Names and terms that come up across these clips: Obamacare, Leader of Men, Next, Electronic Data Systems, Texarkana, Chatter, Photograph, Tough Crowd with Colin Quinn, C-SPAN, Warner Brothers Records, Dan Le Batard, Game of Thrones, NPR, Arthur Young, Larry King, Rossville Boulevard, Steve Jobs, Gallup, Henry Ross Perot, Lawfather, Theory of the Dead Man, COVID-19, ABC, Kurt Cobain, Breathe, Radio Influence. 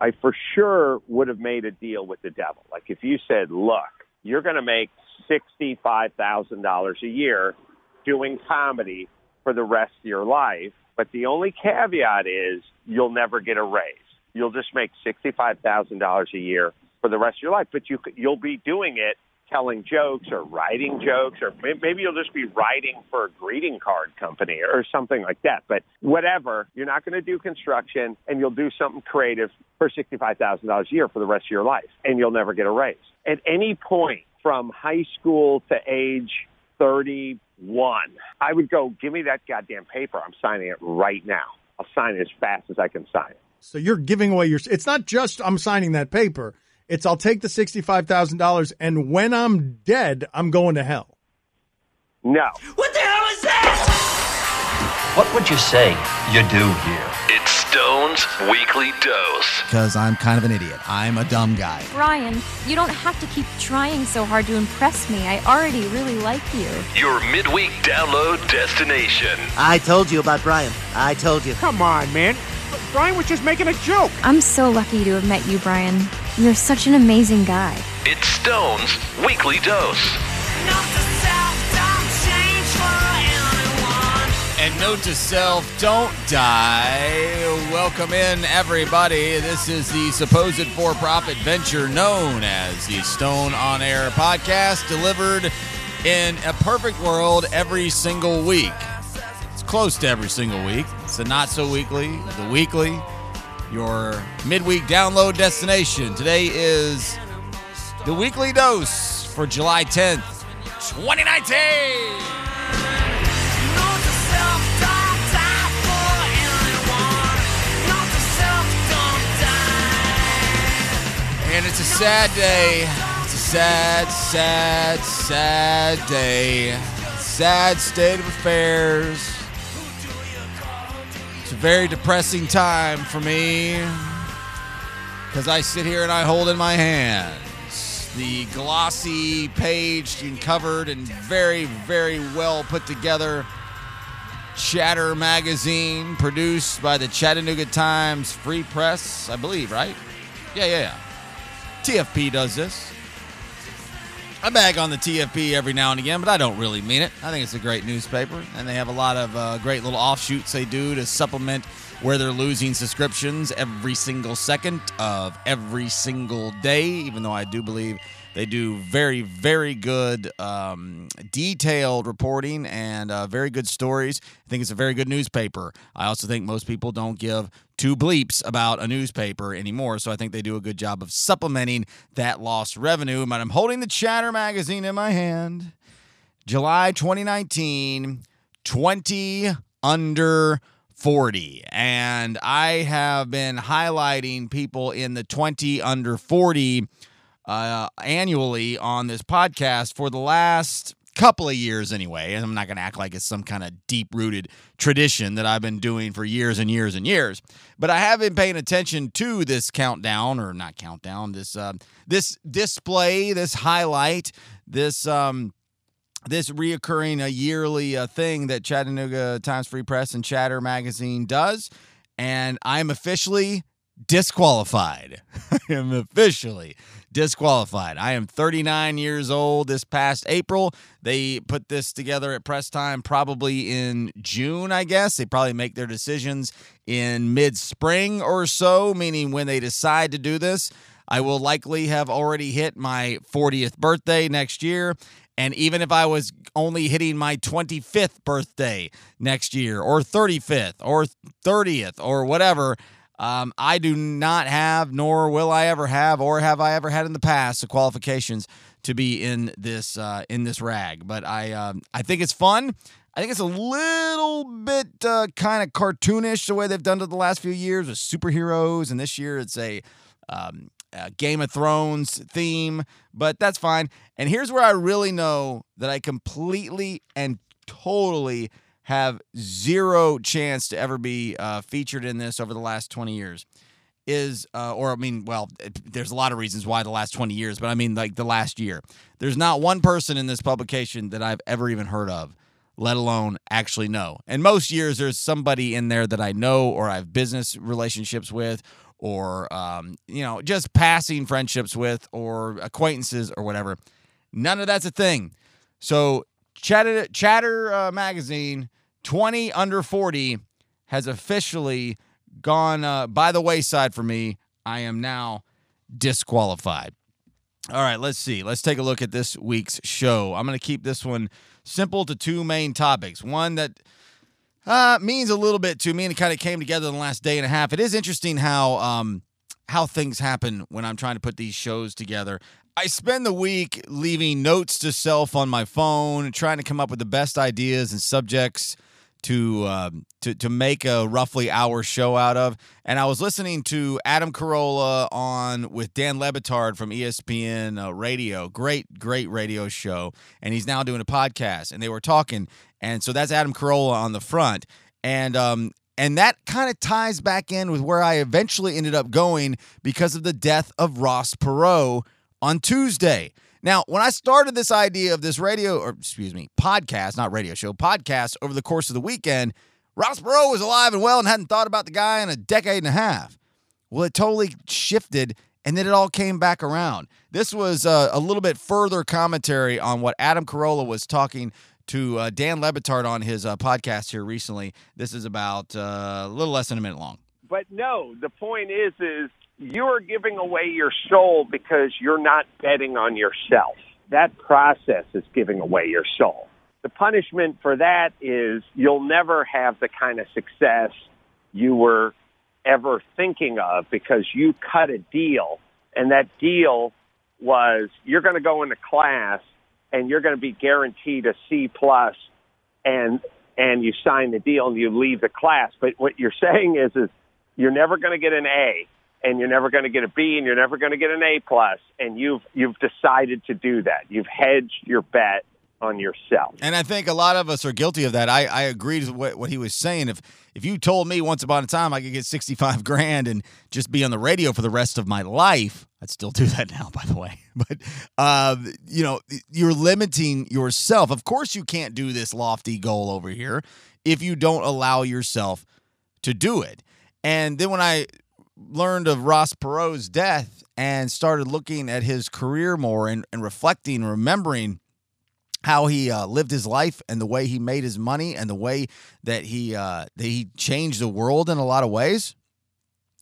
I for sure would have made a deal with the devil. Like if you said, look, you're going to make $65,000 a year doing comedy for the rest of your life, but the only caveat is you'll never get a raise. You'll just make $65,000 a year for the rest of your life, but you'll be doing it telling jokes or writing jokes, or maybe you'll just be writing for a greeting card company or something like that. But whatever, you're not going to do construction, and you'll do something creative for $65,000 a year for the rest of your life, and you'll never get a raise. At any point from high school to age 31, I would go, give me that goddamn paper. I'm signing it right now. I'll sign it as fast as I can sign it. So you're giving away your, it's not just I'm signing that paper. It's I'll take the $65,000, and when I'm dead, I'm going to hell. No. What the hell is that? What would you say you do here? It's Stone's Weekly Dose. Because I'm kind of an idiot. I'm a dumb guy. Brian, you don't have to keep trying so hard to impress me. I already really like you. Your midweek download destination. I told you about Brian. I told you. Come on, man. Brian was just making a joke. I'm so lucky to have met you, Brian. You're such an amazing guy. It's Stone's Weekly Dose. And note to self, don't die. Welcome in, everybody. This is the supposed for-profit venture known as the Stone On Air podcast, delivered in a perfect world every single week. Close to every single week. It's the not-so-weekly, the weekly, your midweek download destination. Today is the Weekly Dose for July 10th, 2019. And it's a sad day. It's a sad, sad, sad day. Sad state of affairs. It's a very depressing time for me because I sit here and I hold in my hands the glossy, paged, and covered, and very, very well put together Chatter magazine produced by the Chattanooga Times Free Press, I believe, right? Yeah. TFP does this. I bag on the TFP every now and again, but I don't really mean it. I think it's a great newspaper, and they have a lot of great little offshoots they do to supplement where they're losing subscriptions every single second of every single day, even though I do believe they do very, very good detailed reporting and very good stories. I think it's a very good newspaper. I also think most people don't give two bleeps about a newspaper anymore, so I think they do a good job of supplementing that lost revenue. But I'm holding the Chatter magazine in my hand. July 2019, 20 under 40. And I have been highlighting people in the 20 under 40 annually on this podcast for the last couple of years anyway, and I'm not going to act like it's some kind of deep-rooted tradition that I've been doing for years and years and years, but I have been paying attention to this countdown, or not countdown, this display, this highlight, this reoccurring yearly thing that Chattanooga Times Free Press and Chatter magazine does, and I'm officially disqualified. I am officially disqualified. I am 39 years old this past April. They put this together at press time probably in June, I guess. They probably make their decisions in mid-spring or so, meaning when they decide to do this, I will likely have already hit my 40th birthday next year. And even if I was only hitting my 25th birthday next year, or 35th, or 30th, or whatever, I do not have, nor will I ever have, or have I ever had in the past, the qualifications to be in this rag. But I think it's fun. I think it's a little bit kind of cartoonish the way they've done it the last few years with superheroes, and this year it's a Game of Thrones theme. But that's fine. And here's where I really know that I completely and totally have zero chance to ever be featured in this over the last 20 years is, there's a lot of reasons why the last 20 years, but I mean like the last year. There's not one person in this publication that I've ever even heard of, let alone actually know. And most years there's somebody in there that I know or I have business relationships with or, just passing friendships with or acquaintances or whatever. None of that's a thing. So Chatter magazine, 20 under 40, has officially gone by the wayside for me. I am now disqualified. All right, let's see. Let's take a look at this week's show. I'm going to keep this one simple to two main topics. One that means a little bit to me and it kind of came together in the last day and a half. It is interesting how things happen when I'm trying to put these shows together. I spend the week leaving notes to self on my phone, trying to come up with the best ideas and subjects to make a roughly hour show out of. And I was listening to Adam Carolla on with Dan Le Batard from ESPN radio. Great radio show. And he's now doing a podcast and they were talking. And so that's Adam Carolla on the front. And that kind of ties back in with where I eventually ended up going because of the death of Ross Perot on Tuesday. Now, when I started this idea of this podcast over the course of the weekend, Ross Perot was alive and well and hadn't thought about the guy in a decade and a half. Well, it totally shifted, and then it all came back around. This was a little bit further commentary on what Adam Carolla was talking to Dan Le Batard on his podcast here recently. This is about a little less than a minute long. But no, the point is you're giving away your soul because you're not betting on yourself. That process is giving away your soul. The punishment for that is you'll never have the kind of success you were ever thinking of because you cut a deal, and that deal was you're going to go into class and you're going to be guaranteed a C+, and you sign the deal and you leave the class. But what you're saying is you're never going to get an A, and you're never going to get a B, and you're never going to get an A+, and you've decided to do that. You've hedged your bet on yourself. And I think a lot of us are guilty of that. I agreed with what he was saying. If you told me once upon a time I could get $65,000 and just be on the radio for the rest of my life, I'd still do that now, by the way. But, you're limiting yourself. Of course you can't do this lofty goal over here if you don't allow yourself to do it. And then when I learned of Ross Perot's death and started looking at his career more and reflecting, remembering how he lived his life and the way he made his money and the way that he changed the world in a lot of ways,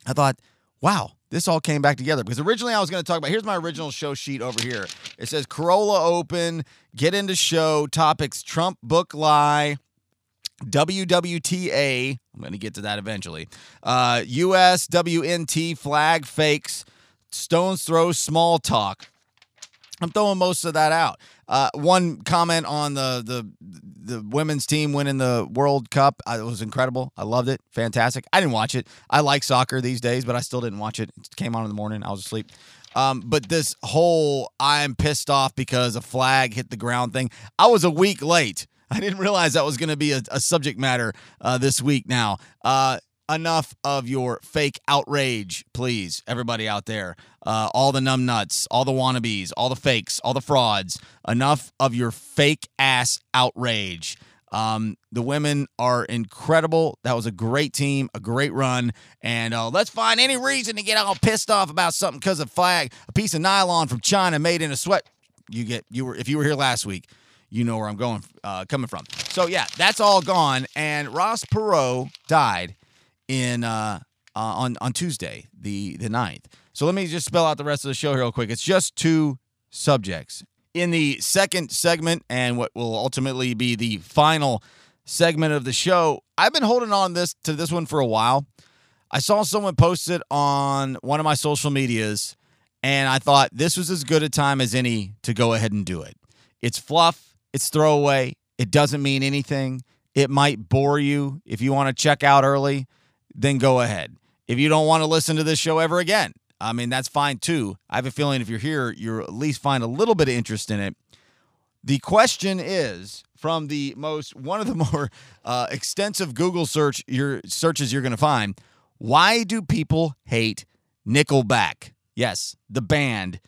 I thought, wow, this all came back together. Because originally I was going to talk about, here's my original show sheet over here. It says Carolla Open, Get Into Show, Topics, Trump Book Lie, WWTA, I'm going to get to that eventually, USWNT, Flag Fakes, Stone's Throw, Small Talk. I'm throwing most of that out. One comment on the women's team winning the World Cup. It was incredible. I loved it. Fantastic. I didn't watch it. I like soccer these days, but I still didn't watch it. It came on in the morning. I was asleep. But this whole I'm pissed off because a flag hit the ground thing, I was a week late. I didn't realize that was going to be a subject matter this week now. Enough of your fake outrage, please, everybody out there. All the numbnuts, all the wannabes, all the fakes, all the frauds. Enough of your fake-ass outrage. The women are incredible. That was a great team, a great run. And let's find any reason to get all pissed off about something because a flag, a piece of nylon from China made in a sweat. If you were here last week, you know where I'm going, coming from. So, yeah, that's all gone. And Ross Perot died in on Tuesday, the 9th. So let me just spell out the rest of the show here real quick. It's just two subjects. In the second segment and what will ultimately be the final segment of the show, I've been holding on to this one for a while. I saw someone post it on one of my social medias, and I thought this was as good a time as any to go ahead and do it. It's fluff. It's throwaway. It doesn't mean anything. It might bore you. If you want to check out early, then go ahead. If you don't want to listen to this show ever again, I mean, that's fine too. I have a feeling if you're here, you'll at least find a little bit of interest in it. The question is, from one of the more extensive Google searches you're going to find, why do people hate Nickelback? Yes, the band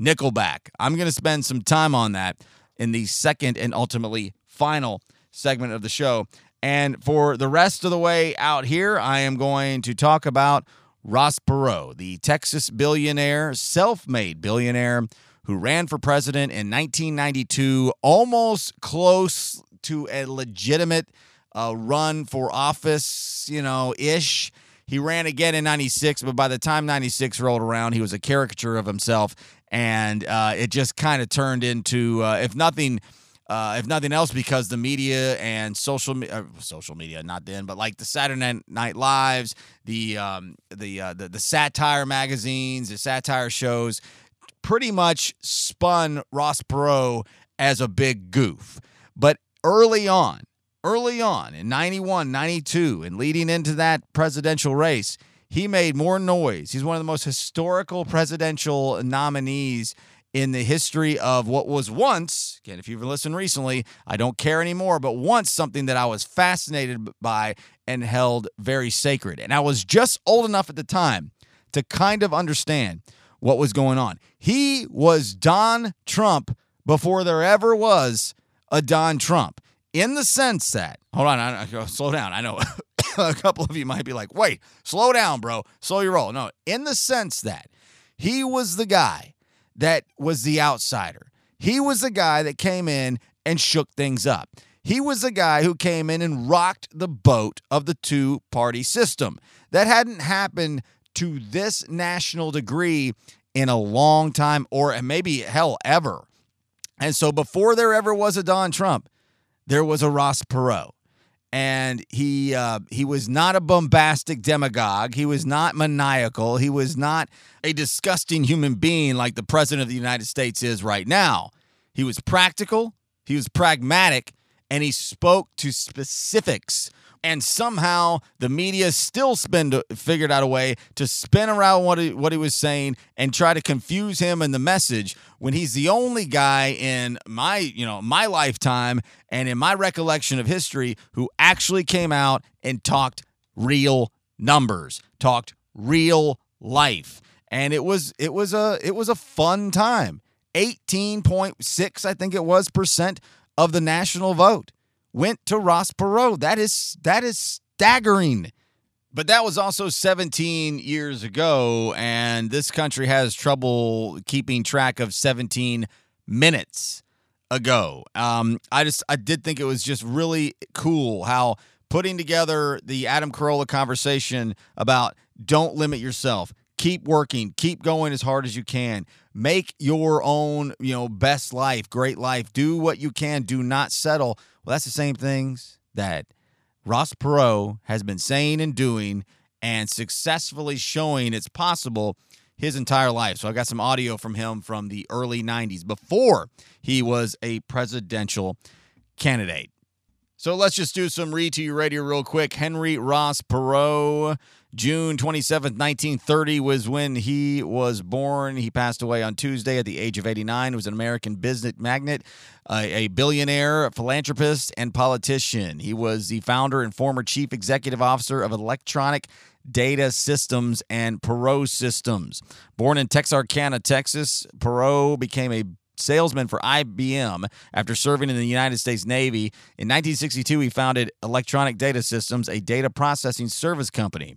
Nickelback. I'm going to spend some time on that in the second and ultimately final segment of the show. And for the rest of the way out here, I am going to talk about Ross Perot, the Texas billionaire, self-made billionaire who ran for president in 1992, almost close to a legitimate run for office, you know, ish. He ran again in 96, but by the time 96 rolled around, he was a caricature of himself, and it just kind of turned into, if nothing else, because the media and social media, not then, but like the Saturday Night Lives, the satire magazines, the satire shows, pretty much spun Ross Perot as a big goof. But early on in 91, 92, and leading into that presidential race, he made more noise. He's one of the most historical presidential nominees in the history of what was once, again, if you've listened recently, I don't care anymore, but once something that I was fascinated by and held very sacred. And I was just old enough at the time to kind of understand what was going on. He was Don Trump before there ever was a Don Trump, in the sense that, hold on, slow down. I know a couple of you might be like, wait, slow down, bro. Slow your roll. No, in the sense that he was the guy that was the outsider. He was the guy that came in and shook things up. He was the guy who came in and rocked the boat of the two-party system. That hadn't happened to this national degree in a long time, or maybe, hell, ever. And so before there ever was a Don Trump, there was a Ross Perot. And he was not a bombastic demagogue. He was not maniacal. He was not a disgusting human being like the president of the United States is right now. He was practical. He was pragmatic. And he spoke to specifics. And somehow the media still figured out a way to spin around what he was saying and try to confuse him and the message, when he's the only guy in my lifetime and in my recollection of history who actually came out and talked real numbers, talked real life. And it was a fun time. 18.6, I think it was, percent of the national vote went to Ross Perot. That is staggering. But that was also 17 years ago, and this country has trouble keeping track of 17 minutes ago. I did think it was just really cool how putting together the Adam Carolla conversation about don't limit yourself, keep working, keep going as hard as you can, make your own, best life, great life, do what you can, do not settle. Well, that's the same things that Ross Perot has been saying and doing and successfully showing it's possible his entire life. So I got some audio from him from the early 90s before he was a presidential candidate. So let's just do some read to you radio real quick. Henry Ross Perot, June 27th, 1930 was when he was born. He passed away on Tuesday at the age of 89. He was an American business magnate, a billionaire, a philanthropist, and politician. He was the founder and former chief executive officer of Electronic Data Systems and Perot Systems. Born in Texarkana, Texas, Perot became a salesman for IBM after serving in the United States Navy. In 1962, he founded Electronic Data Systems, a data processing service company.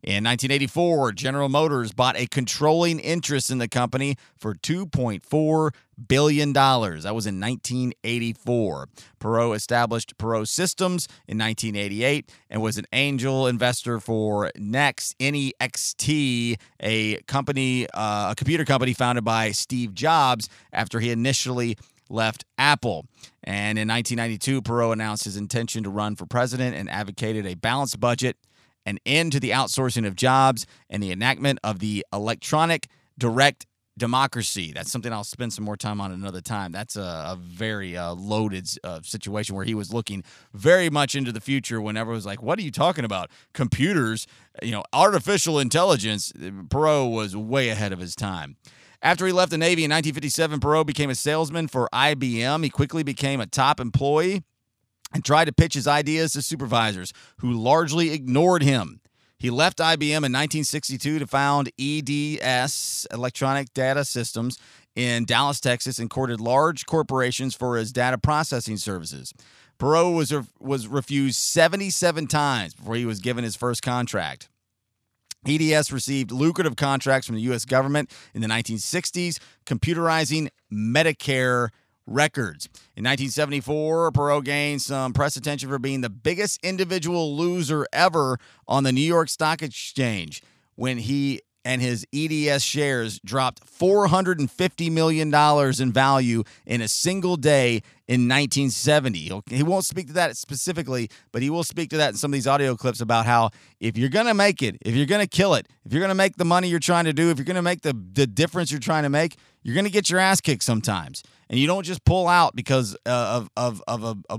In 1984, General Motors bought a controlling interest in the company for $2.4 billion. That was in 1984. Perot established Perot Systems in 1988 and was an angel investor for Next, NEXT, a computer company founded by Steve Jobs after he initially left Apple. And in 1992, Perot announced his intention to run for president and advocated a balanced budget, an end to the outsourcing of jobs, and the enactment of the electronic direct democracy. That's something I'll spend some more time on another time. That's a very loaded situation where he was looking very much into the future whenever it was like, what are you talking about? Computers, artificial intelligence. Perot was way ahead of his time. After he left the Navy in 1957, Perot became a salesman for IBM. He quickly became a top employee and tried to pitch his ideas to supervisors, who largely ignored him. He left IBM in 1962 to found EDS, Electronic Data Systems, in Dallas, Texas, and courted large corporations for his data processing services. Perot was refused 77 times before he was given his first contract. EDS received lucrative contracts from the U.S. government in the 1960s, computerizing Medicare records. In 1974, Perot gained some press attention for being the biggest individual loser ever on the New York Stock Exchange when he and his EDS shares dropped $450 million in value in a single day in 1970. He won't speak to that specifically, but he will speak to that in some of these audio clips about how if you're going to make it, if you're going to kill it, if you're going to make the money you're trying to do, if you're going to make the difference you're trying to make, you're going to get your ass kicked sometimes. And you don't just pull out because of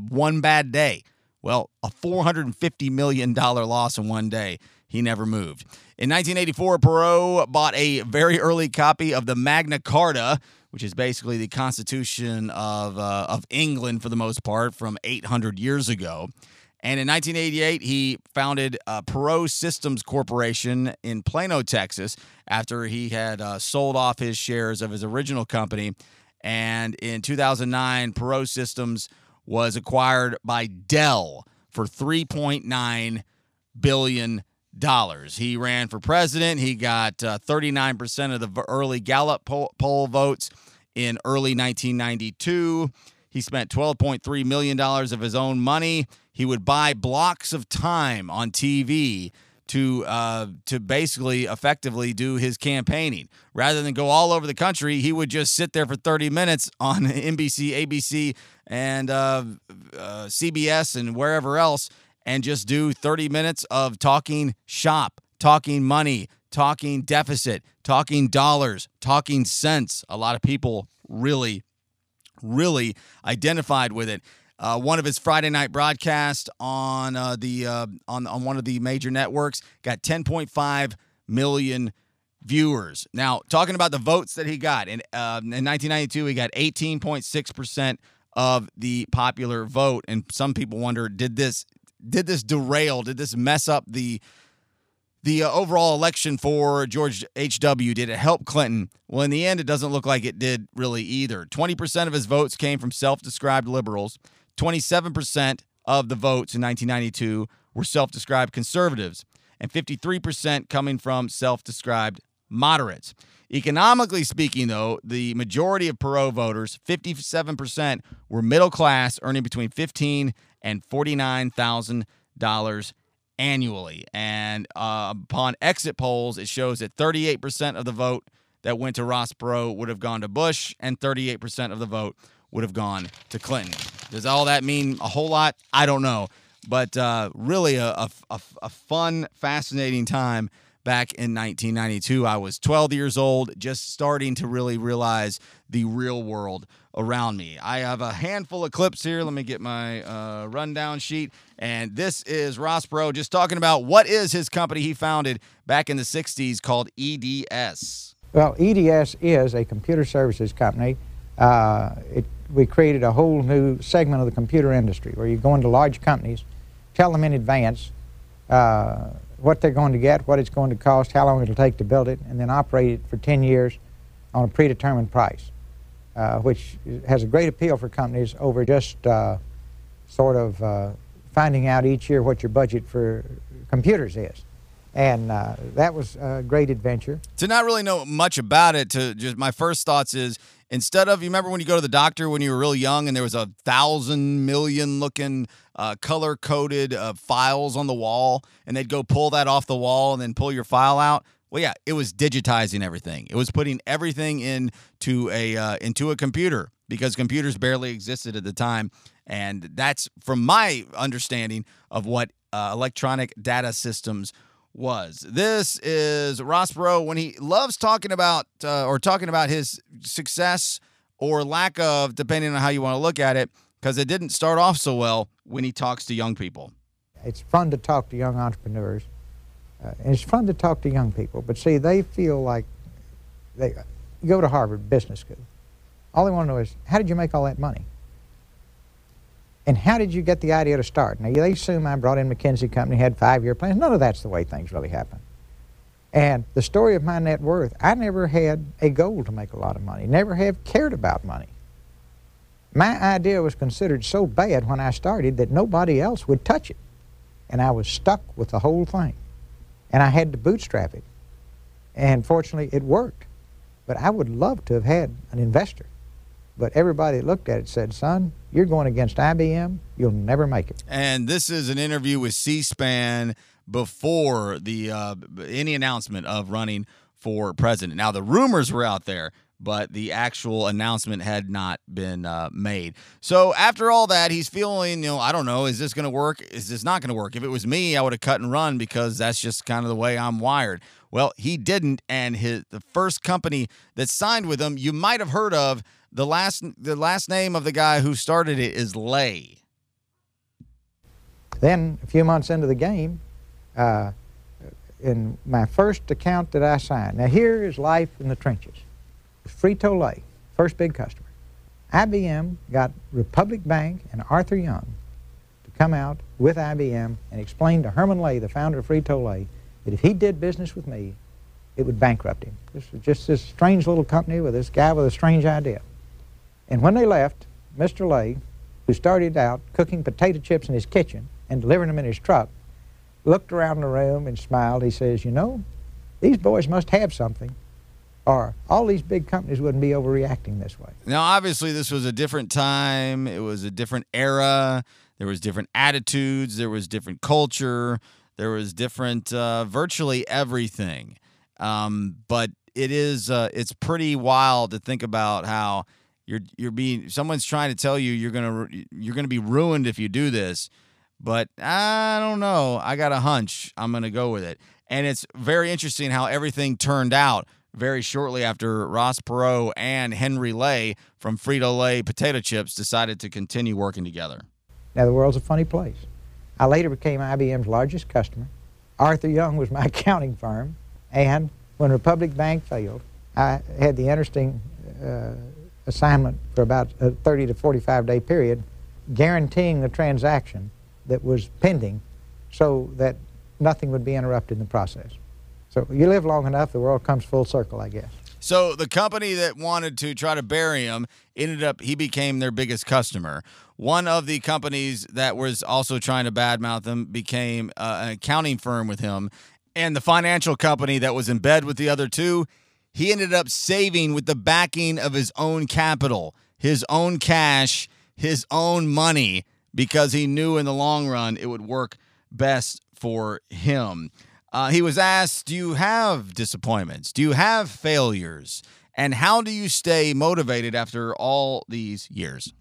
one bad day. Well, a $450 million loss in one day. He never moved. In 1984, Perot bought a very early copy of the Magna Carta, which is basically the Constitution of England for the most part from 800 years ago. And in 1988, he founded Perot Systems Corporation in Plano, Texas, after he had sold off his shares of his original company. And in 2009, Perot Systems was acquired by Dell for $3.9 billion. He ran for president. He got 39% of the early Gallup poll votes in early 1992. He spent $12.3 million of his own money. He would buy blocks of time on TV to basically effectively do his campaigning. Rather than go all over the country, he would just sit there for 30 minutes on NBC, ABC, and CBS and wherever else, and just do 30 minutes of talking shop, talking money, talking deficit, talking dollars, talking cents. A lot of people really, really identified with it. One of his Friday night broadcasts on one of the major networks got 10.5 million viewers. Now, talking about the votes that he got, in 1992, he got 18.6% of the popular vote. And some people wonder, did this derail? Did this mess up the overall election for George H.W.? Did it help Clinton? Well, in the end, it doesn't look like it did really either. 20% of his votes came from self-described liberals. 27% of the votes in 1992 were self-described conservatives, and 53% coming from self-described moderates. Economically speaking, though, the majority of Perot voters, 57%, were middle class, earning between $15,000 and $49,000 annually. And upon exit polls, it shows that 38% of the vote that went to Ross Perot would have gone to Bush, and 38% of the vote would have gone to Clinton. Does all that mean a whole lot? I don't know. But really a fun, fascinating time back in 1992. I was 12 years old, just starting to really realize the real world around me. I have a handful of clips here. Let me get my rundown sheet. And this is Ross Perot just talking about what is his company he founded back in the 60s called EDS. Well, EDS is a computer services company. We created a whole new segment of the computer industry where you go into large companies, tell them in advance what they're going to get, what it's going to cost, how long it'll take to build it, and then operate it for 10 years on a predetermined price, which has a great appeal for companies over just finding out each year what your budget for computers is. And that was a great adventure. To not really know much about it, to just my first thoughts is, instead of, you remember when you go to the doctor when you were real young and there was 1,000 million looking color-coded files on the wall, and they'd go pull that off the wall and then pull your file out? Well, yeah, it was digitizing everything. It was putting everything into a computer, because computers barely existed at the time. And that's from my understanding of what electronic data systems was. This is Ross Perot when he loves talking about his success or lack of, depending on how you want to look at it, because it didn't start off so well when he talks to young people. It's fun to talk to young entrepreneurs, and it's fun to talk to young people, but see, they feel like they go to Harvard Business School. All they want to know is, how did you make all that money? And how did you get the idea to start? Now, they assume I brought in McKinsey Company, had 5-year plans. None of that's the way things really happen. And the story of my net worth, I never had a goal to make a lot of money, never have cared about money. My idea was considered so bad when I started that nobody else would touch it. And I was stuck with the whole thing. And I had to bootstrap it. And fortunately, it worked. But I would love to have had an investor. But everybody that looked at it said, son, you're going against IBM. You'll never make it. And this is an interview with C-SPAN before the any announcement of running for president. Now, the rumors were out there, but the actual announcement had not been made. So after all that, he's feeling, I don't know, is this going to work? Is this not going to work? If it was me, I would have cut and run because that's just kind of the way I'm wired. Well, he didn't, and the first company that signed with him, you might have heard of, the last name of the guy who started it is Lay. Then a few months into the game, in my first account that I signed, now here is life in the trenches. Frito-Lay, first big customer. IBM got Republic Bank and Arthur Young to come out with IBM and explain to Herman Lay, the founder of Frito-Lay, that if he did business with me, it would bankrupt him. This was just this strange little company with this guy with a strange idea. And when they left, Mr. Lay, who started out cooking potato chips in his kitchen and delivering them in his truck, looked around the room and smiled. He says, these boys must have something, or all these big companies wouldn't be overreacting this way. Now, obviously, this was a different time. It was a different era. There was different attitudes. There was different culture. There was different virtually everything. But it is it's pretty wild to think about how someone's trying to tell you you're gonna be ruined if you do this. But I don't know. I got a hunch. I'm gonna go with it. And it's very interesting how everything turned out very shortly after Ross Perot and Henry Lay from Frito-Lay potato chips decided to continue working together. Now the world's a funny place. I later became IBM's largest customer. Arthur Young was my accounting firm. And when Republic Bank failed, I had the interesting assignment for about a 30 to 45-day period, guaranteeing the transaction that was pending so that nothing would be interrupted in the process. So you live long enough, the world comes full circle, I guess. So the company that wanted to try to bury him he became their biggest customer. One of the companies that was also trying to badmouth him became an accounting firm with him. And the financial company that was in bed with the other two, he ended up saving with the backing of his own capital, his own cash, his own money, because he knew in the long run it would work best for him. He was asked, do you have disappointments? Do you have failures? And how do you stay motivated after all these years?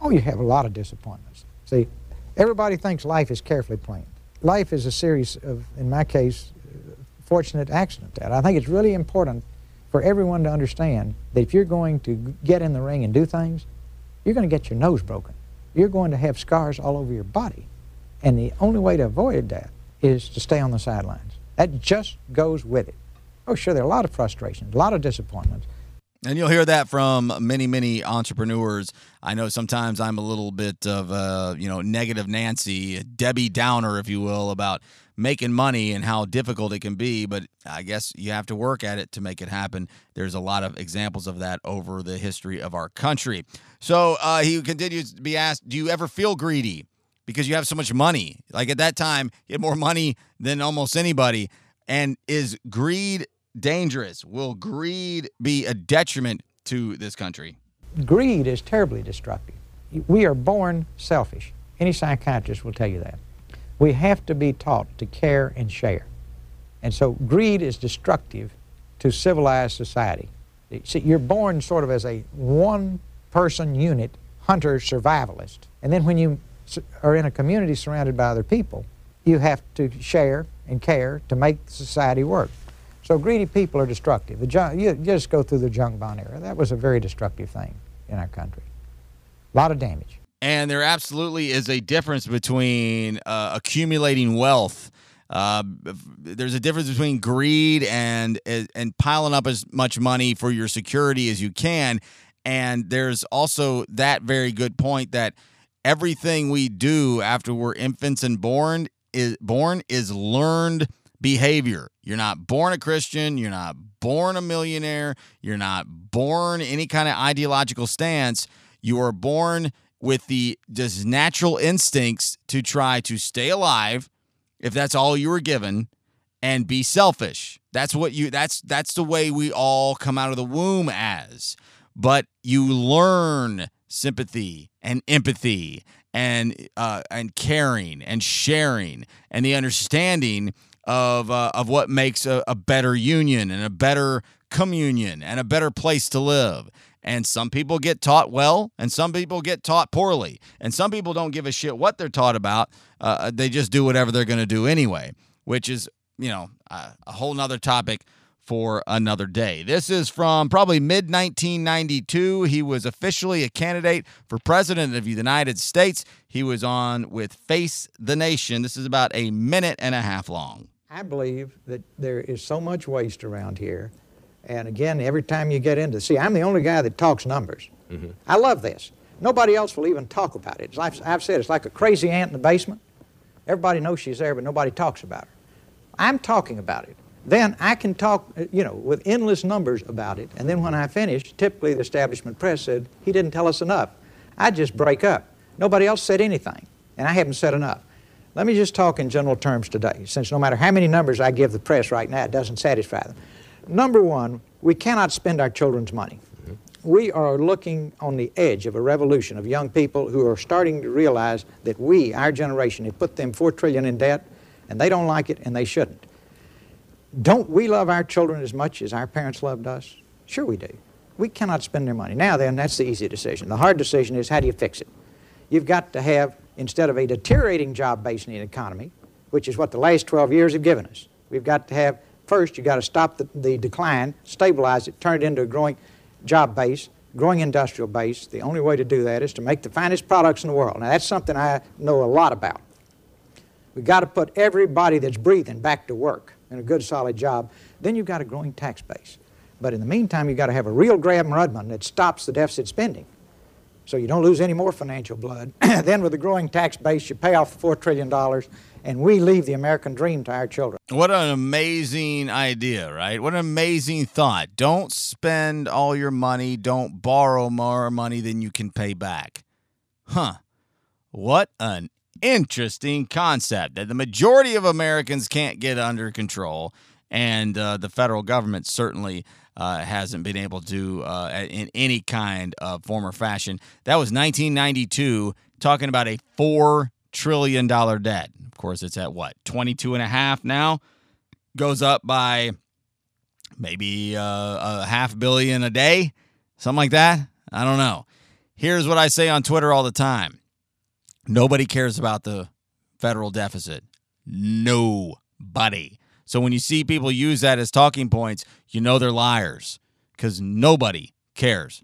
Oh, you have a lot of disappointments. See, everybody thinks life is carefully planned. Life is a series of, in my case, fortunate accidents. I think it's really important for everyone to understand that if you're going to get in the ring and do things, you're going to get your nose broken. You're going to have scars all over your body. And the only way to avoid that is to stay on the sidelines. That just goes with it. Oh, sure, there are a lot of frustrations, a lot of disappointments. And you'll hear that from many, many entrepreneurs. I know sometimes I'm a little bit of a, negative Nancy, Debbie Downer, if you will, about making money and how difficult it can be. But I guess you have to work at it to make it happen. There's a lot of examples of that over the history of our country. So he continues to be asked, do you ever feel greedy because you have so much money? Like at that time, he had more money than almost anybody. And is greed dangerous? Will greed be a detriment to this country? Greed is terribly destructive. We are born selfish. Any psychiatrist will tell you that. We have to be taught to care and share. And so greed is destructive to civilized society. See, you're born sort of as a one-person unit, hunter survivalist. And then when you are in a community surrounded by other people, you have to share and care to make society work. So greedy people are destructive. You just go through the junk bond era. That was a very destructive thing in our country. A lot of damage. And there absolutely is a difference between accumulating wealth. There's a difference between greed and piling up as much money for your security as you can. And there's also that very good point that everything we do after we're infants and born is learned behavior. You're not born a Christian. You're not born a millionaire. You're not born any kind of ideological stance. You are born with the just natural instincts to try to stay alive, if that's all you were given, and be selfish. That's what you that's the way we all come out of the womb as. But you learn sympathy and empathy and caring and sharing and the understanding of what makes a better union and a better communion and a better place to live. And some people get taught well, and some people get taught poorly, and some people don't give a shit what they're taught about. They just do whatever they're going to do anyway, which is, you know, a whole nother topic for another day. This is from probably mid-1992. He was officially a candidate for president of the United States. He was on with Face the Nation. This is about a minute and a half long. I believe that there is so much waste around here. And again, every time you get into, see, I'm the only guy that talks numbers. Mm-hmm. I love this. Nobody else will even talk about it. It's like I've said, it's like a crazy aunt in the basement. Everybody knows she's there, but nobody talks about her. I'm talking about it. Then I can talk, you know, with endless numbers about it. And then when I finished, typically the establishment press said, he didn't tell us enough. I just break up. Nobody else said anything, and I haven't said enough. Let me just talk in general terms today, since no matter how many numbers I give the press right now, it doesn't satisfy them. Number one, we cannot spend our children's money. Mm-hmm. We are looking on the edge of a revolution of young people who are starting to realize that we, our generation, have put them $4 trillion in debt, and they don't like it, and they shouldn't. Don't we love our children as much as our parents loved us? Sure we do. We cannot spend their money. Now then, that's the easy decision. The hard decision is, how do you fix it? You've got to have, instead of a deteriorating job base in the economy, which is what the last 12 years have given us, we've got to have, first, you've got to stop the decline, stabilize it, turn it into a growing job base, growing industrial base. The only way to do that is to make the finest products in the world. Now, that's something I know a lot about. We've got to put everybody that's breathing back to work in a good, solid job. Then you've got a growing tax base. But in the meantime, you've got to have a real Graham Rudman that stops the deficit spending so you don't lose any more financial blood. Then with a growing tax base, you pay off $4 trillion, and we leave the American dream to our children. What an amazing idea, right? What an amazing thought. Don't spend all your money. Don't borrow more money than you can pay back. Huh. What an interesting concept that the majority of Americans can't get under control, and the federal government certainly hasn't been able to in any kind of form or fashion. That was 1992, talking about a $4 trillion debt. Of course, it's at what, 22.5 now? Goes up by maybe a $500 million a day, something like that. I don't know. Here's what I say on Twitter all the time. Nobody cares about the federal deficit. Nobody. So when you see people use that as talking points, you know they're liars, because nobody cares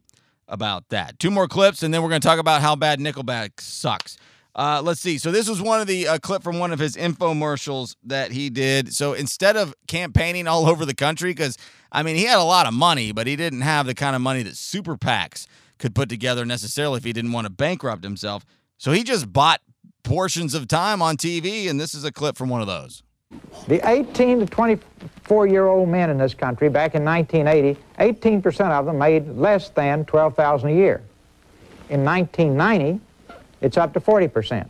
about that. Two more clips, and then we're going to talk about how bad Nickelback sucks. Let's see. So this was one of the clip from one of his infomercials that he did. So instead of campaigning all over the country, because, I mean, he had a lot of money, but he didn't have the kind of money that super PACs could put together necessarily if he didn't want to bankrupt himself. So he just bought portions of time on TV, and this is a clip from one of those. The 18 to 24-year-old men in this country back in 1980, 18% of them made less than $12,000 a year. In 1990, it's up to 40%.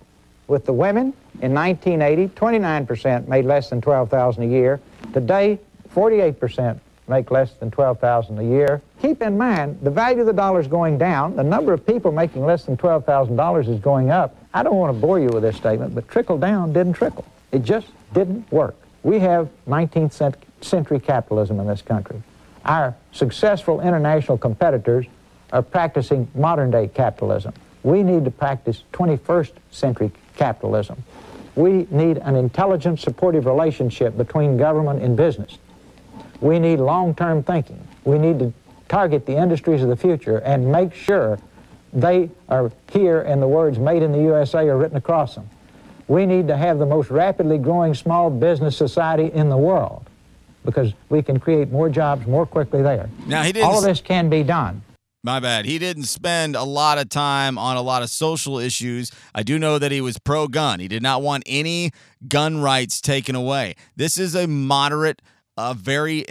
With the women, in 1980, 29% made less than $12,000 a year. Today, 48% make less than $12,000 a year. Keep in mind, the value of the dollar is going down. The number of people making less than $12,000 is going up. I don't want to bore you with this statement, but trickle down didn't trickle. It just didn't work. We have 19th century capitalism in this country. Our successful international competitors are practicing modern day capitalism. We need to practice 21st century capitalism. We need an intelligent, supportive relationship between government and business. We need long-term thinking. We need to target the industries of the future and make sure they are here and the words made in the USA are written across them. We need to have the most rapidly growing small business society in the world, because we can create more jobs more quickly there. Now, he didn't. All of this can be done. My bad. He didn't spend a lot of time on a lot of social issues. I do know that he was pro-gun. He did not want any gun rights taken away. This is a moderate, very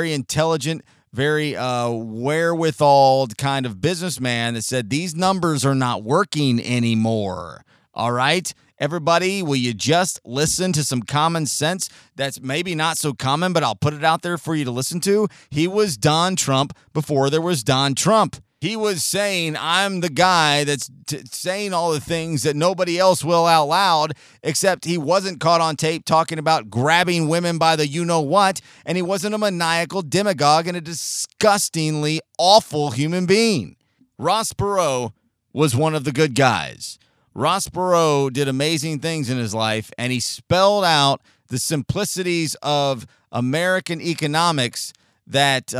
intelligent, very wherewithal kind of businessman that said these numbers are not working anymore. All right? Everybody, will you just listen to some common sense that's maybe not so common, but I'll put it out there for you to listen to? He was Don Trump before there was Don Trump. He was saying, I'm the guy that's saying all the things that nobody else will out loud, except he wasn't caught on tape talking about grabbing women by the you-know-what, and he wasn't a maniacal demagogue and a disgustingly awful human being. Ross Perot was one of the good guys. Ross Perot did amazing things in his life, and he spelled out the simplicities of American economics that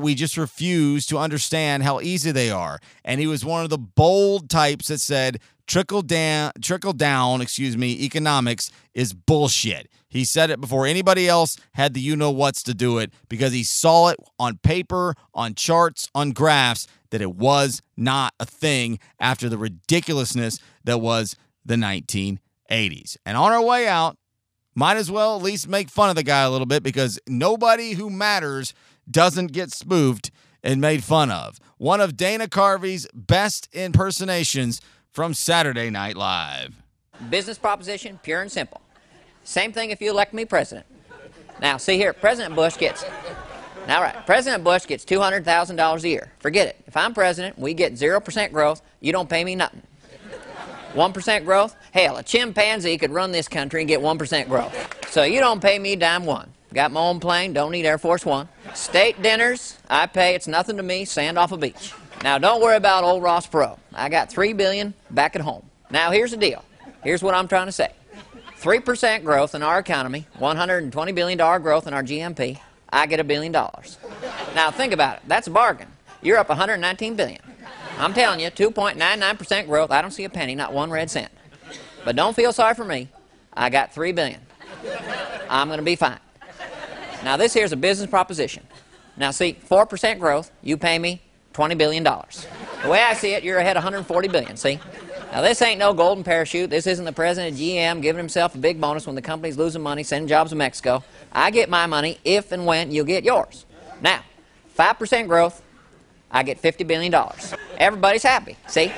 we just refuse to understand how easy they are. And he was one of the bold types that said trickle down, economics is bullshit. He said it before anybody else had the you-know-whats to do it, because he saw it on paper, on charts, on graphs, that it was not a thing after the ridiculousness that was the 1980s. And on our way out, might as well at least make fun of the guy a little bit, because nobody who matters doesn't get spoofed and made fun of. One of Dana Carvey's best impersonations from Saturday Night Live. Business proposition, pure and simple. Same thing if you elect me president. Now, see here, President Bush gets $200,000 a year. Forget it. If I'm president, we get 0% growth. You don't pay me nothing. 1% growth? Hell, a chimpanzee could run this country and get 1% growth. So you don't pay me dime one. Got my own plane, don't need Air Force One. State dinners, I pay, it's nothing to me, sand off a beach. Now don't worry about old Ross Perot. I got $3 billion back at home. Now here's the deal. Here's what I'm trying to say. 3% growth in our economy, $120 billion growth in our GMP, I get $1 billion. Now think about it, that's a bargain. You're up $119 billion. I'm telling you, 2.99% growth, I don't see a penny, not one red cent. But don't feel sorry for me. I got $3 billion. I'm going to be fine. Now, this here's a business proposition. Now, see, 4% growth, you pay me $20 billion. The way I see it, you're ahead $140 billion, see? Now, this ain't no golden parachute. This isn't the president of GM giving himself a big bonus when the company's losing money, sending jobs to Mexico. I get my money if and when you get yours. Now, 5% growth, I get $50 billion. Everybody's happy. See? See,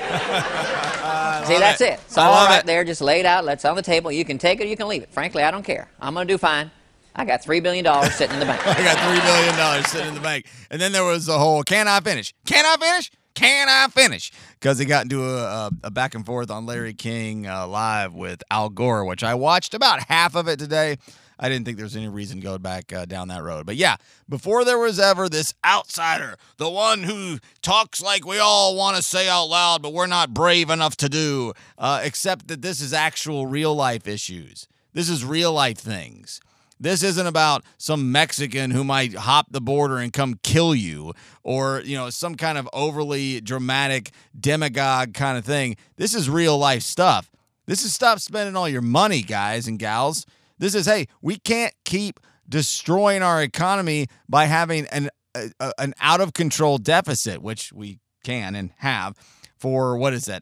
that's it. It's all right there, just laid out. It's on the table. You can take it or you can leave it. Frankly, I don't care. I'm going to do fine. I got $3 billion sitting in the bank. And then there was the whole, can I finish? Because he got into a back and forth on Larry King Live with Al Gore, which I watched about half of it today. I didn't think there was any reason to go back down that road. But yeah, before there was ever this outsider, the one who talks like we all want to say out loud, but we're not brave enough to do, except that this is actual real life issues. This is real life things. This isn't about some Mexican who might hop the border and come kill you, or, you know, some kind of overly dramatic demagogue kind of thing. This is real life stuff. This is stop spending all your money, guys and gals. This is, hey, we can't keep destroying our economy by having an out-of-control deficit, which we can and have for,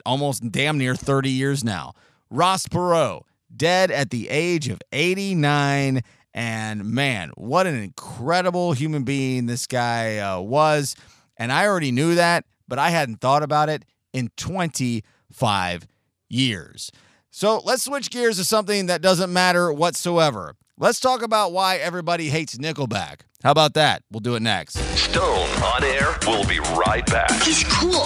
almost damn near 30 years now. Ross Perot, dead at the age of 89, and man, what an incredible human being this guy was. And I already knew that, but I hadn't thought about it in 25 years. So let's switch gears to something that doesn't matter whatsoever. Let's talk about why everybody hates Nickelback. How about that? We'll do it next. Stone On Air. We'll be right back. He's cool.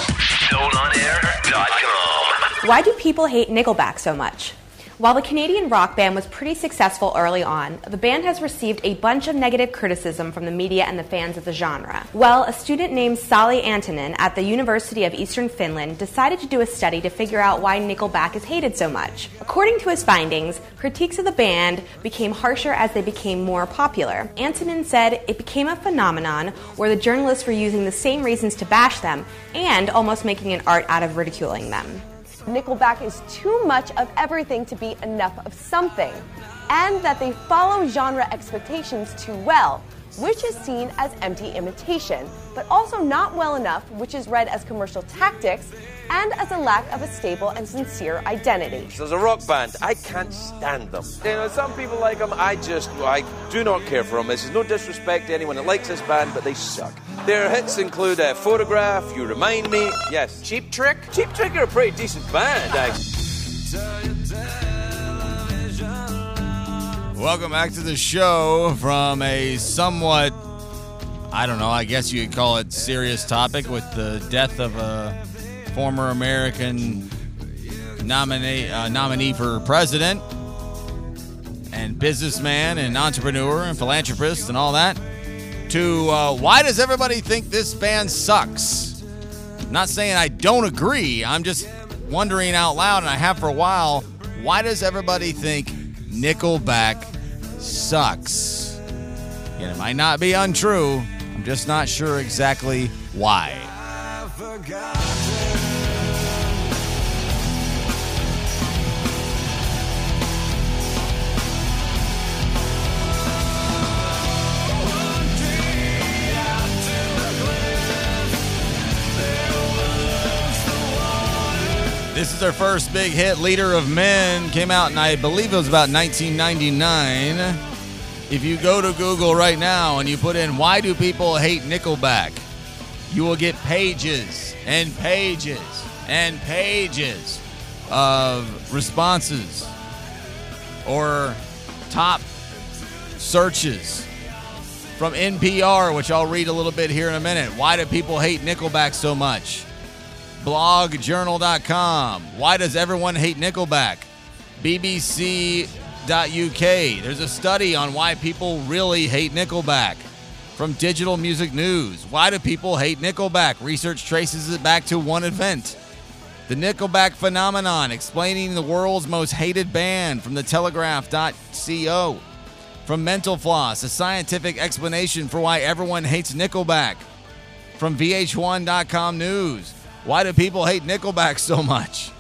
StoneOnAir.com. Why do people hate Nickelback so much? While the Canadian rock band was pretty successful early on, the band has received a bunch of negative criticism from the media and the fans of the genre. Well, a student named Sally Antonen at the University of Eastern Finland decided to do a study to figure out why Nickelback is hated so much. According to his findings, critiques of the band became harsher as they became more popular. Antonen said it became a phenomenon where the journalists were using the same reasons to bash them and almost making an art out of ridiculing them. Nickelback is too much of everything to be enough of something, and that they follow genre expectations too well, which is seen as empty imitation, but also not well enough, which is read as commercial tactics and as a lack of a stable and sincere identity. There's a rock band, I can't stand them. You know, some people like them, I do not care for them. This is no disrespect to anyone that likes this band, but they suck. Their hits include Photograph, You Remind Me, yes. Cheap Trick? Cheap Trick are a pretty decent band, actually. Welcome back to the show from a somewhat, I don't know, I guess you could call it serious topic with the death of a former American nominee for president and businessman and entrepreneur and philanthropist and all that to why does everybody think this band sucks? I'm not saying I don't agree. I'm just wondering out loud, and I have for a while, why does everybody think Nickelback sucks? And it might not be untrue. I'm just not sure exactly why. This is their first big hit, Leader of Men. Came out, and I believe it was about 1999. If you go to Google right now and you put in, why do people hate Nickelback? You will get pages and pages and pages of responses or top searches from NPR, which I'll read a little bit here in a minute. Why do people hate Nickelback so much? blogjournal.com. Why does everyone hate Nickelback? BBC.uk. There's a study on why people really hate Nickelback. From Digital Music News. Why do people hate Nickelback? Research traces it back to one event. The Nickelback phenomenon, explaining the world's most hated band, from the Telegraph.co. From Mental Floss, a scientific explanation for why everyone hates Nickelback. From VH1.com News. Why do people hate Nickelback so much?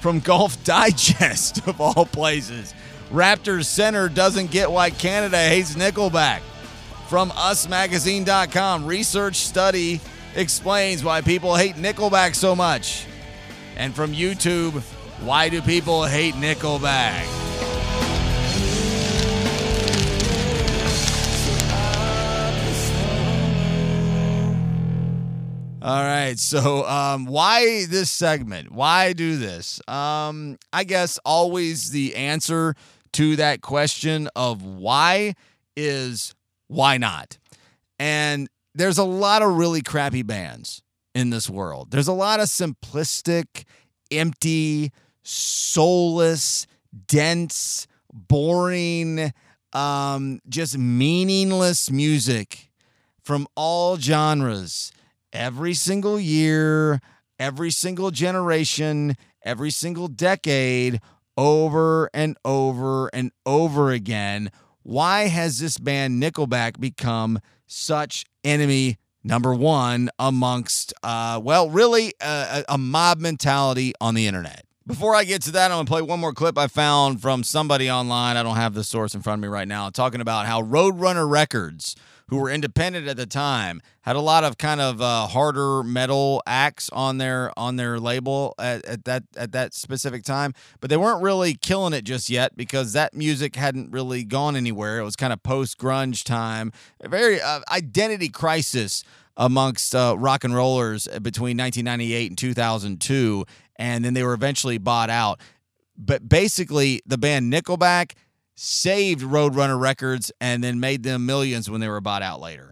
From Golf Digest, of all places. Raptors Center doesn't get why Canada hates Nickelback. From usmagazine.com, research study explains why people hate Nickelback so much. And from YouTube, why do people hate Nickelback? All right, so why this segment? Why do this? I guess always the answer to that question of why is why not? And there's a lot of really crappy bands in this world. There's a lot of simplistic, empty, soulless, dense, boring, just meaningless music from all genres. Every single year, every single generation, every single decade, over and over and over again. Why has this band Nickelback become such enemy number one amongst, a mob mentality on the internet? Before I get to that, I'm going to play one more clip I found from somebody online. I don't have the source in front of me right now. Talking about how Roadrunner Records, who were independent at the time, had a lot of kind of harder metal acts on their label at that specific time, but they weren't really killing it just yet because that music hadn't really gone anywhere. It was kind of post-grunge time, a very identity crisis amongst rock and rollers between 1998 and 2002, and then they were eventually bought out. But basically, the band Nickelback saved Roadrunner Records and then made them millions when they were bought out later.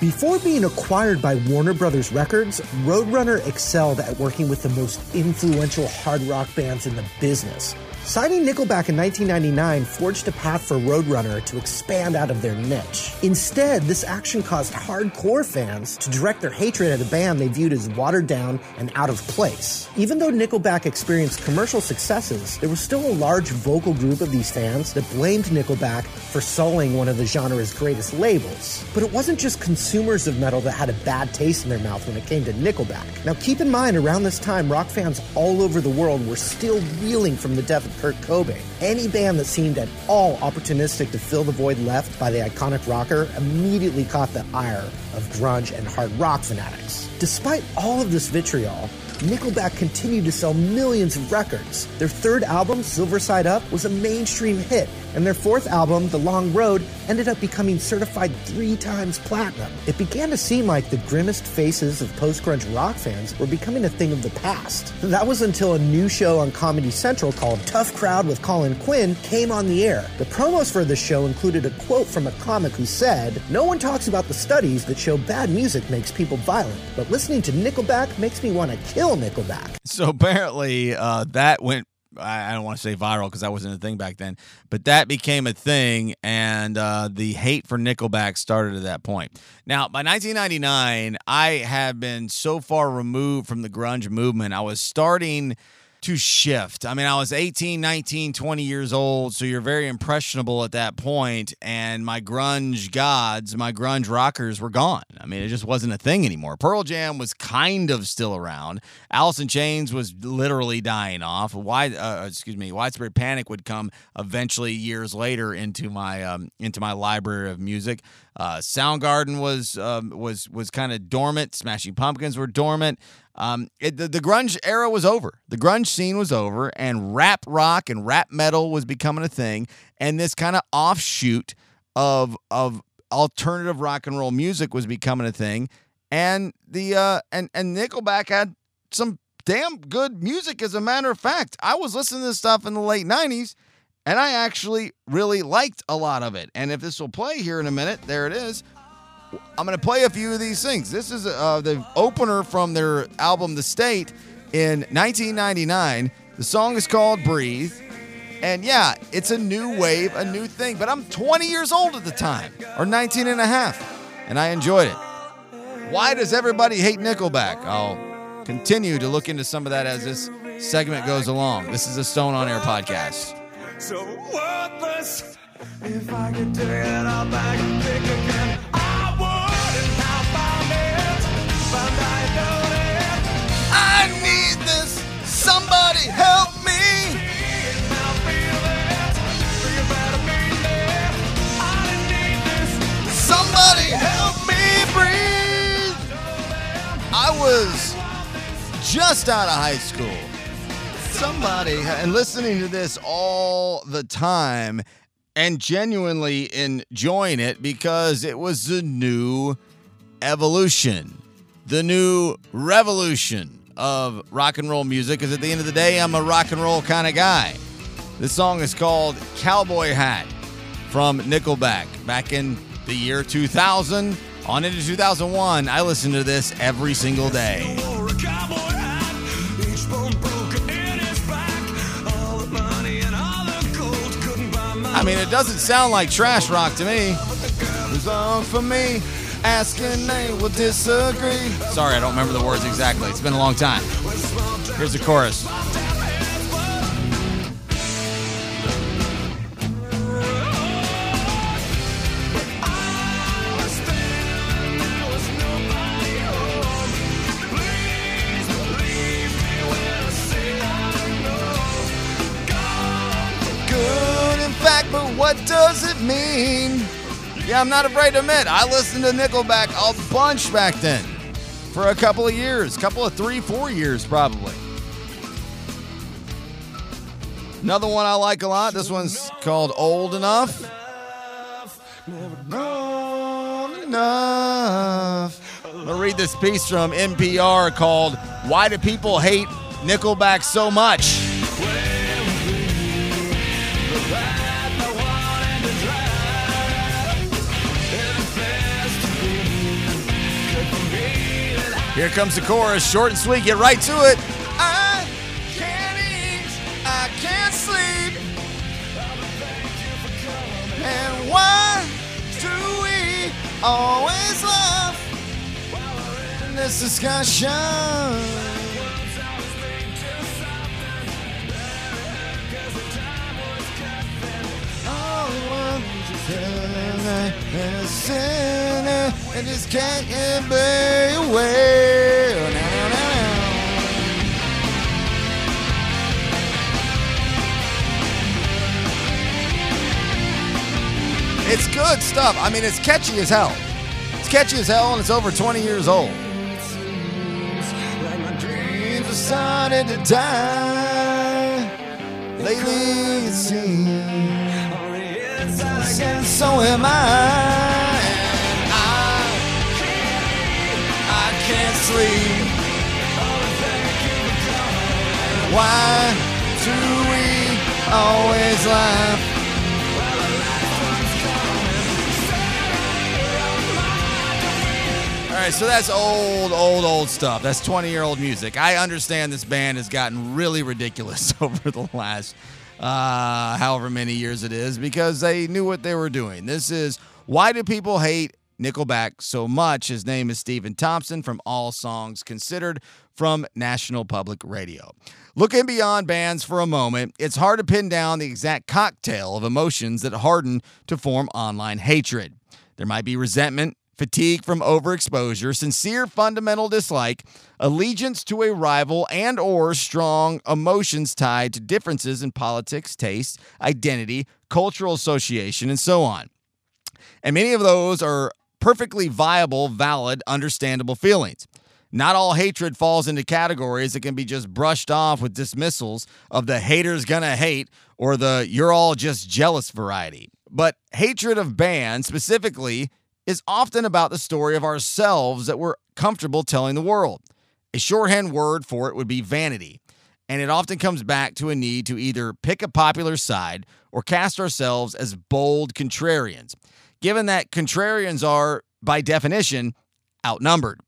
Before being acquired by Warner Brothers Records, Roadrunner excelled at working with the most influential hard rock bands in the business. Signing Nickelback in 1999 forged a path for Roadrunner to expand out of their niche. Instead, this action caused hardcore fans to direct their hatred at a band they viewed as watered down and out of place. Even though Nickelback experienced commercial successes, there was still a large vocal group of these fans that blamed Nickelback for sullying one of the genre's greatest labels. But it wasn't just consumers of metal that had a bad taste in their mouth when it came to Nickelback. Now keep in mind, around this time, rock fans all over the world were still reeling from the death of Kurt Cobain. Any band that seemed at all opportunistic to fill the void left by the iconic rocker immediately caught the ire of grunge and hard rock fanatics. Despite all of this vitriol, Nickelback continued to sell millions of records. Their third album, Silver Side Up, was a mainstream hit, and their fourth album, The Long Road, ended up becoming certified 3 times platinum. It began to seem like the grimmest faces of post-grunge rock fans were becoming a thing of the past. That was until a new show on Comedy Central called Tough Crowd with Colin Quinn came on the air. The promos for this show included a quote from a comic who said, "No one talks about the studies that show bad music makes people violent, but listening to Nickelback makes me want to kill Nickelback." So apparently that went, I don't want to say viral because that wasn't a thing back then, but that became a thing, and the hate for Nickelback started at that point. Now, by 1999, I had been so far removed from the grunge movement, I was starting to shift. I mean, I was 18, 19, 20 years old, so you're very impressionable at that point, and my grunge gods, my grunge rockers were gone. I mean, it just wasn't a thing anymore. Pearl Jam was kind of still around. Alice in Chains was literally dying off. Widespread Panic would come eventually years later into my library of music. Soundgarden was kind of dormant. Smashing Pumpkins were dormant. The grunge era was over. The grunge scene was over, and rap rock and rap metal was becoming a thing. And this kind of offshoot of alternative rock and roll music was becoming a thing. And the and Nickelback had some damn good music. As a matter of fact, I was listening to this stuff in the late 90s. And I actually really liked a lot of it. And if this will play here in a minute, there it is. I'm going to play a few of these things. This is the opener from their album The State in 1999. The song is called Breathe. And yeah, it's a new wave, a new thing. But I'm 20 years old at the time, or 19 and a half. And I enjoyed it. Why does everybody hate Nickelback? I'll continue to look into some of that as this segment goes along. This is a Stone On Air podcast. So worthless. If I could take it all back and pick again, I would, and I'll find it. But I know it. I need this. Somebody help me. I'll feel it. You better mean it. I need this. Somebody help me breathe. I was just out of high school. Somebody, and listening to this all the time and genuinely enjoying it because it was the new evolution, the new revolution of rock and roll music, because at the end of the day, I'm a rock and roll kind of guy. This song is called Cowboy Hat from Nickelback. Back in the year 2000, on into 2001, I listened to this every single day. I mean, it doesn't sound like trash rock to me. It's all for me. Asking they will disagree. Sorry, I don't remember the words exactly. It's been a long time. Here's the chorus. What does it mean? Yeah, I'm not afraid to admit, I listened to Nickelback a bunch back then for a couple of years, couple of 3-4 years probably. Another one I like a lot. This one's called Old Enough. Old Enough. I'm gonna read this piece from NPR called "Why Do People Hate Nickelback So Much?" Here comes the chorus, short and sweet, get right to it. I can't eat, I can't sleep. And why do we always love while we're in this discussion? And just can't get away. Now, now. It's good stuff. I mean, it's catchy as hell. It's catchy as hell, and it's over 20 years old. decided to die. Lately it seems, and so am I. And I can't sleep. Why do we always laugh? All right, so that's old stuff. That's 20-year-old music. I understand this band has gotten really ridiculous over the last however many years it is because they knew what they were doing. This is Why Do People Hate Nickelback So Much? His name is Stephen Thompson from All Songs Considered from National Public Radio. Looking beyond bands for a moment, it's hard to pin down the exact cocktail of emotions that harden to form online hatred. There might be resentment, fatigue from overexposure, sincere fundamental dislike, allegiance to a rival, and or strong emotions tied to differences in politics, taste, identity, cultural association, and so on. And many of those are perfectly viable, valid, understandable feelings. Not all hatred falls into categories that can be just brushed off with dismissals of the haters gonna hate or the you're all just jealous variety. But hatred of bands specifically is often about the story of ourselves that we're comfortable telling the world. A shorthand word for it would be vanity, and it often comes back to a need to either pick a popular side or cast ourselves as bold contrarians, given that contrarians are, by definition, outnumbered.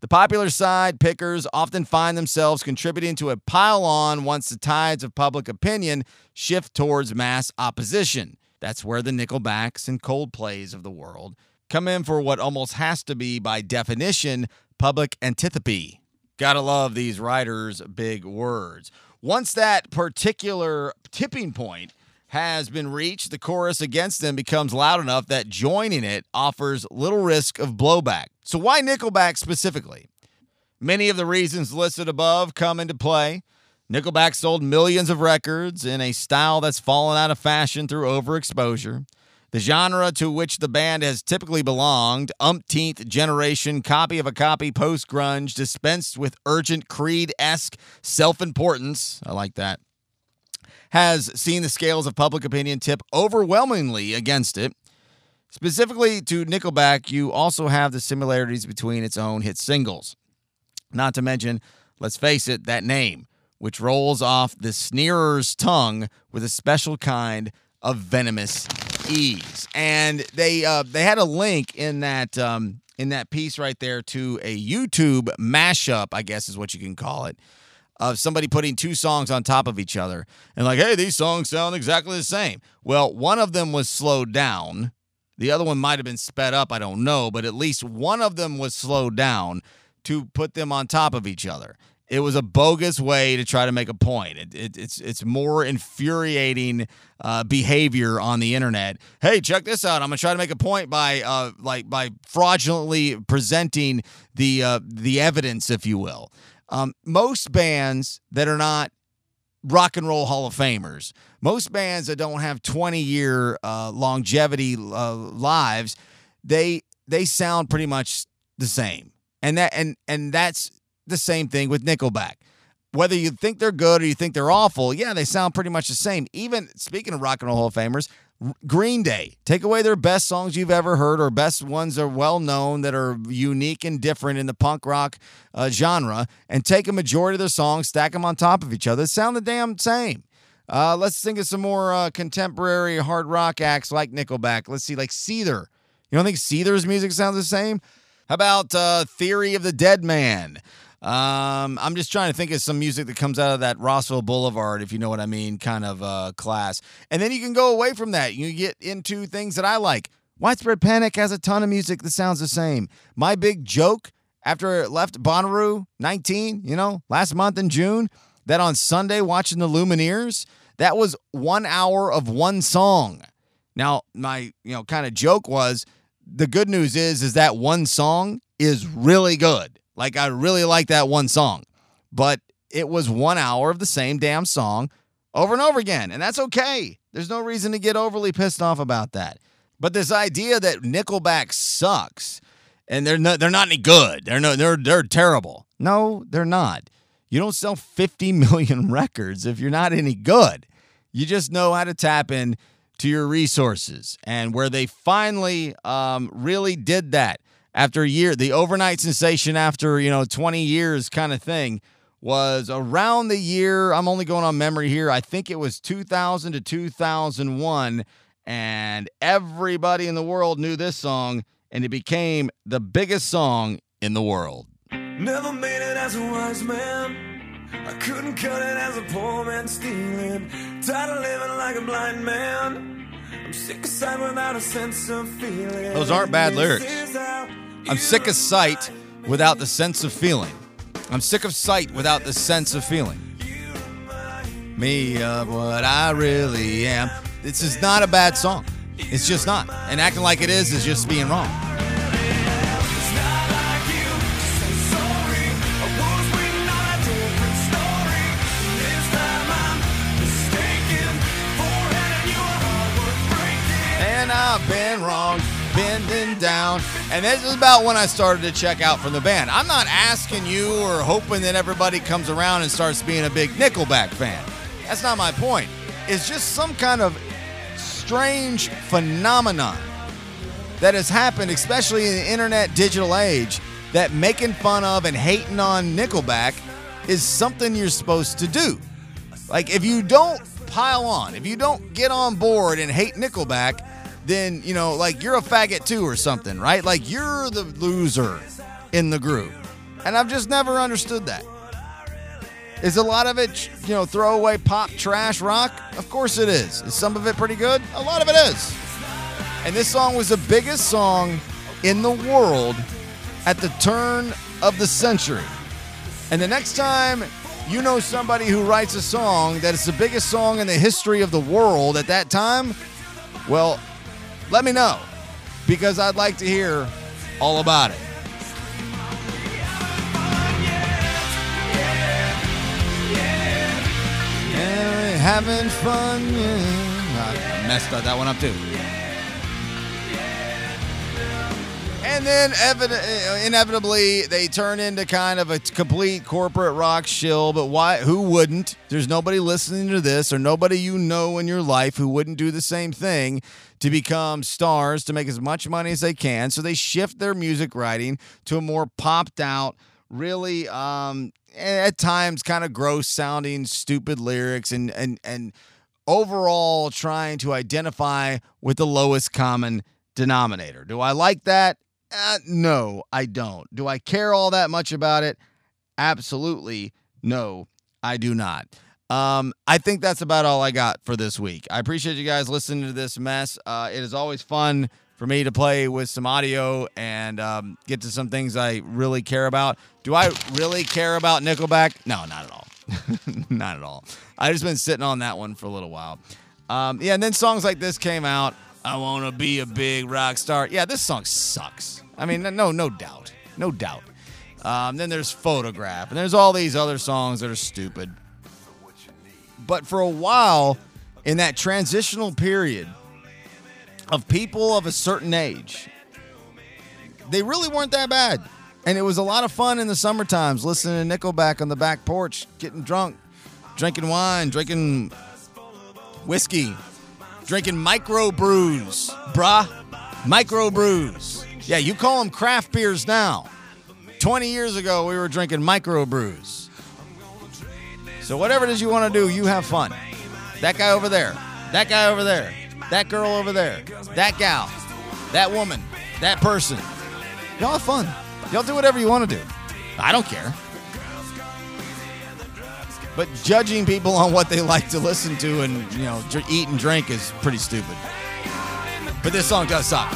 The popular side pickers often find themselves contributing to a pile-on once the tides of public opinion shift towards mass opposition. That's where the Nickelbacks and Coldplays of the world come in for what almost has to be, by definition, public antipathy. Gotta love these writers' big words. Once that particular tipping point has been reached, the chorus against them becomes loud enough that joining it offers little risk of blowback. So why Nickelback specifically? Many of the reasons listed above come into play. Nickelback sold millions of records in a style that's fallen out of fashion through overexposure. The genre to which the band has typically belonged, umpteenth generation, copy of a copy, post-grunge, dispensed with urgent creed-esque self-importance, I like that, has seen the scales of public opinion tip overwhelmingly against it. Specifically to Nickelback, you also have the similarities between its own hit singles. Not to mention, let's face it, that name, which rolls off the sneerer's tongue with a special kind of venomous ease. And they had a link in that piece right there to a YouTube mashup, I guess is what you can call it, of somebody putting two songs on top of each other and like, hey, these songs sound exactly the same. Well, one of them was slowed down. The other one might have been sped up, I don't know, but at least one of them was slowed down to put them on top of each other. It was a bogus way to try to make a point. It's more infuriating behavior on the internet. Hey, check this out! I'm gonna try to make a point by fraudulently presenting the evidence, if you will. Most bands that are not Rock and Roll Hall of Famers, most bands that don't have 20-year longevity lives, they sound pretty much the same, and that's the same thing with Nickelback. Whether you think they're good or you think they're awful, yeah, they sound pretty much the same. Even, speaking of Rock and Roll Hall of Famers, Green Day. Take away their best songs you've ever heard or best ones that are well-known that are unique and different in the punk rock genre, and take a majority of their songs, stack them on top of each other, sound the damn same. Let's think of some more contemporary hard rock acts like Nickelback. Let's see, like Seether. You don't think Seether's music sounds the same? How about Theory of the Dead Man? I'm just trying to think of some music that comes out of that Rossville Boulevard, if you know what I mean, kind of class. And then you can go away from that. You get into things that I like. Widespread Panic has a ton of music that sounds the same. My Big Joke, after it left Bonnaroo, 19, you know, last month in June, that on Sunday watching the Lumineers, that was 1 hour of one song. Now, my, you know, kind of joke was, the good news is that one song is really good. Like, I really like that one song, but it was 1 hour of the same damn song over and over again, and that's okay. There's no reason to get overly pissed off about that. But this idea that Nickelback sucks and they're not any good, they're terrible. No, they're not. You don't sell 50 million records if you're not any good. You just know how to tap in to your resources. And where they finally really did that after a year, the overnight sensation after, 20 years kind of thing, was around the year, I'm only going on memory here, I think it was 2000 to 2001, and everybody in the world knew this song, and it became the biggest song in the world. Never made it as a wise man. I couldn't cut it as a poor man stealing. Tired of living like a blind man. I'm sick of sight without a sense of feeling. Those aren't bad lyrics. I'm sick of sight without the sense of feeling. I'm sick of sight without the sense of feeling. Me of what I really am. This is not a bad song. It's just not. And acting like it is just being wrong. I've been wrong, bending down. And this is about when I started to check out from the band. I'm not asking you or hoping that everybody comes around and starts being a big Nickelback fan. That's not my point. It's just some kind of strange phenomenon that has happened, especially in the internet digital age, that making fun of and hating on Nickelback is something you're supposed to do. Like, if you don't pile on, if you don't get on board and hate Nickelback, then, you're a faggot too or something, right? Like, you're the loser in the group. And I've just never understood that. Is a lot of it, throwaway pop, trash, rock? Of course it is. Is some of it pretty good? A lot of it is. And this song was the biggest song in the world at the turn of the century. And the next time you know somebody who writes a song that is the biggest song in the history of the world at that time, well, let me know, because I'd like to hear all about it. Yeah, having fun, yeah. I messed that one up, too. And then inevitably, they turn into kind of a complete corporate rock shill, but why? Who wouldn't? There's nobody listening to this or nobody you know in your life who wouldn't do the same thing to become stars, to make as much money as they can. So they shift their music writing to a more popped out, really, at times kind of gross sounding, stupid lyrics and overall trying to identify with the lowest common denominator. Do I like that? No, I don't. Do I care all that much about it? Absolutely no, I do not. I think that's about all I got for this week. I appreciate you guys listening to this mess. It is always fun for me to play with some audio and get to some things I really care about. Do I really care about Nickelback? No, not at all. Not at all. I've just been sitting on that one for a little while. And then songs like this came out. I want to be a big rock star. Yeah, this song sucks. I mean, no doubt. No doubt. Then there's Photograph, and there's all these other songs that are stupid. But for a while, in that transitional period of people of a certain age, they really weren't that bad. And it was a lot of fun in the summer times, listening to Nickelback on the back porch, getting drunk, drinking wine, drinking whiskey, drinking microbrews, brah. Microbrews. Yeah, you call them craft beers now. 20 years ago, we were drinking microbrews. So whatever it is you want to do, you have fun. That guy over there. That guy over there. That girl over there. That gal. That woman. That person. Y'all have fun. Y'all do whatever you want to do. I don't care. But judging people on what they like to listen to and, eat and drink is pretty stupid. But this song does suck.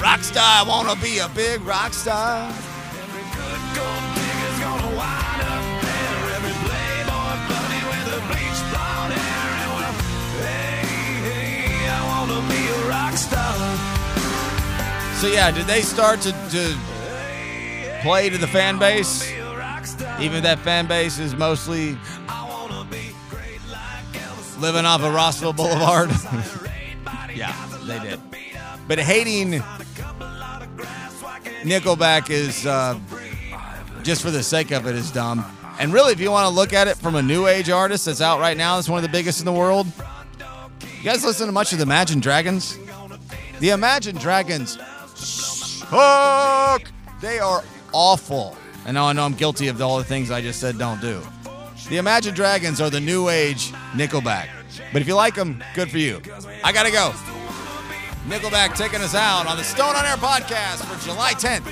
Rock star, wanna be a big rock star. Every good gold digger's gonna wind up there. Every playboy bunny with the bleach blonde hair. And well, hey, I wanna be a rock star. So yeah, did they start to play to the fan base? Even if that fan base is mostly living off of Rossville Boulevard. Yeah, they did. But hating Nickelback is, just for the sake of it, is dumb. And really, if you want to look at it from a new age artist that's out right now, that's one of the biggest in the world. You guys listen to much of the Imagine Dragons? The Imagine Dragons suck. They are awful. And now I know I'm guilty of all the things I just said don't do. The Imagine Dragons are the new age Nickelback. But if you like them, good for you. I gotta go. Nickelback taking us out on the Stone On Air podcast for July 10th,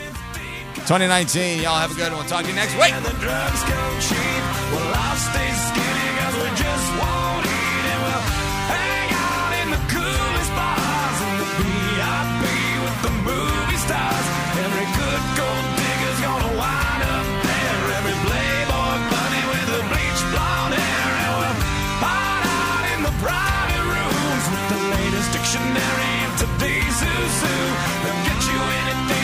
2019. Y'all have a good one. Talk to you next week. The drugs come cheap. Well, I'll stay skinny because we just won't eat. And we'll hang out in the coolest bars in the VIP with the movie stars. Every good gold digger's gonna wind up there. Every playboy bunny with the bleached blonde hair. And we'll hide out in the private rooms with the latest dictionary of today's zoo. They'll get you anything.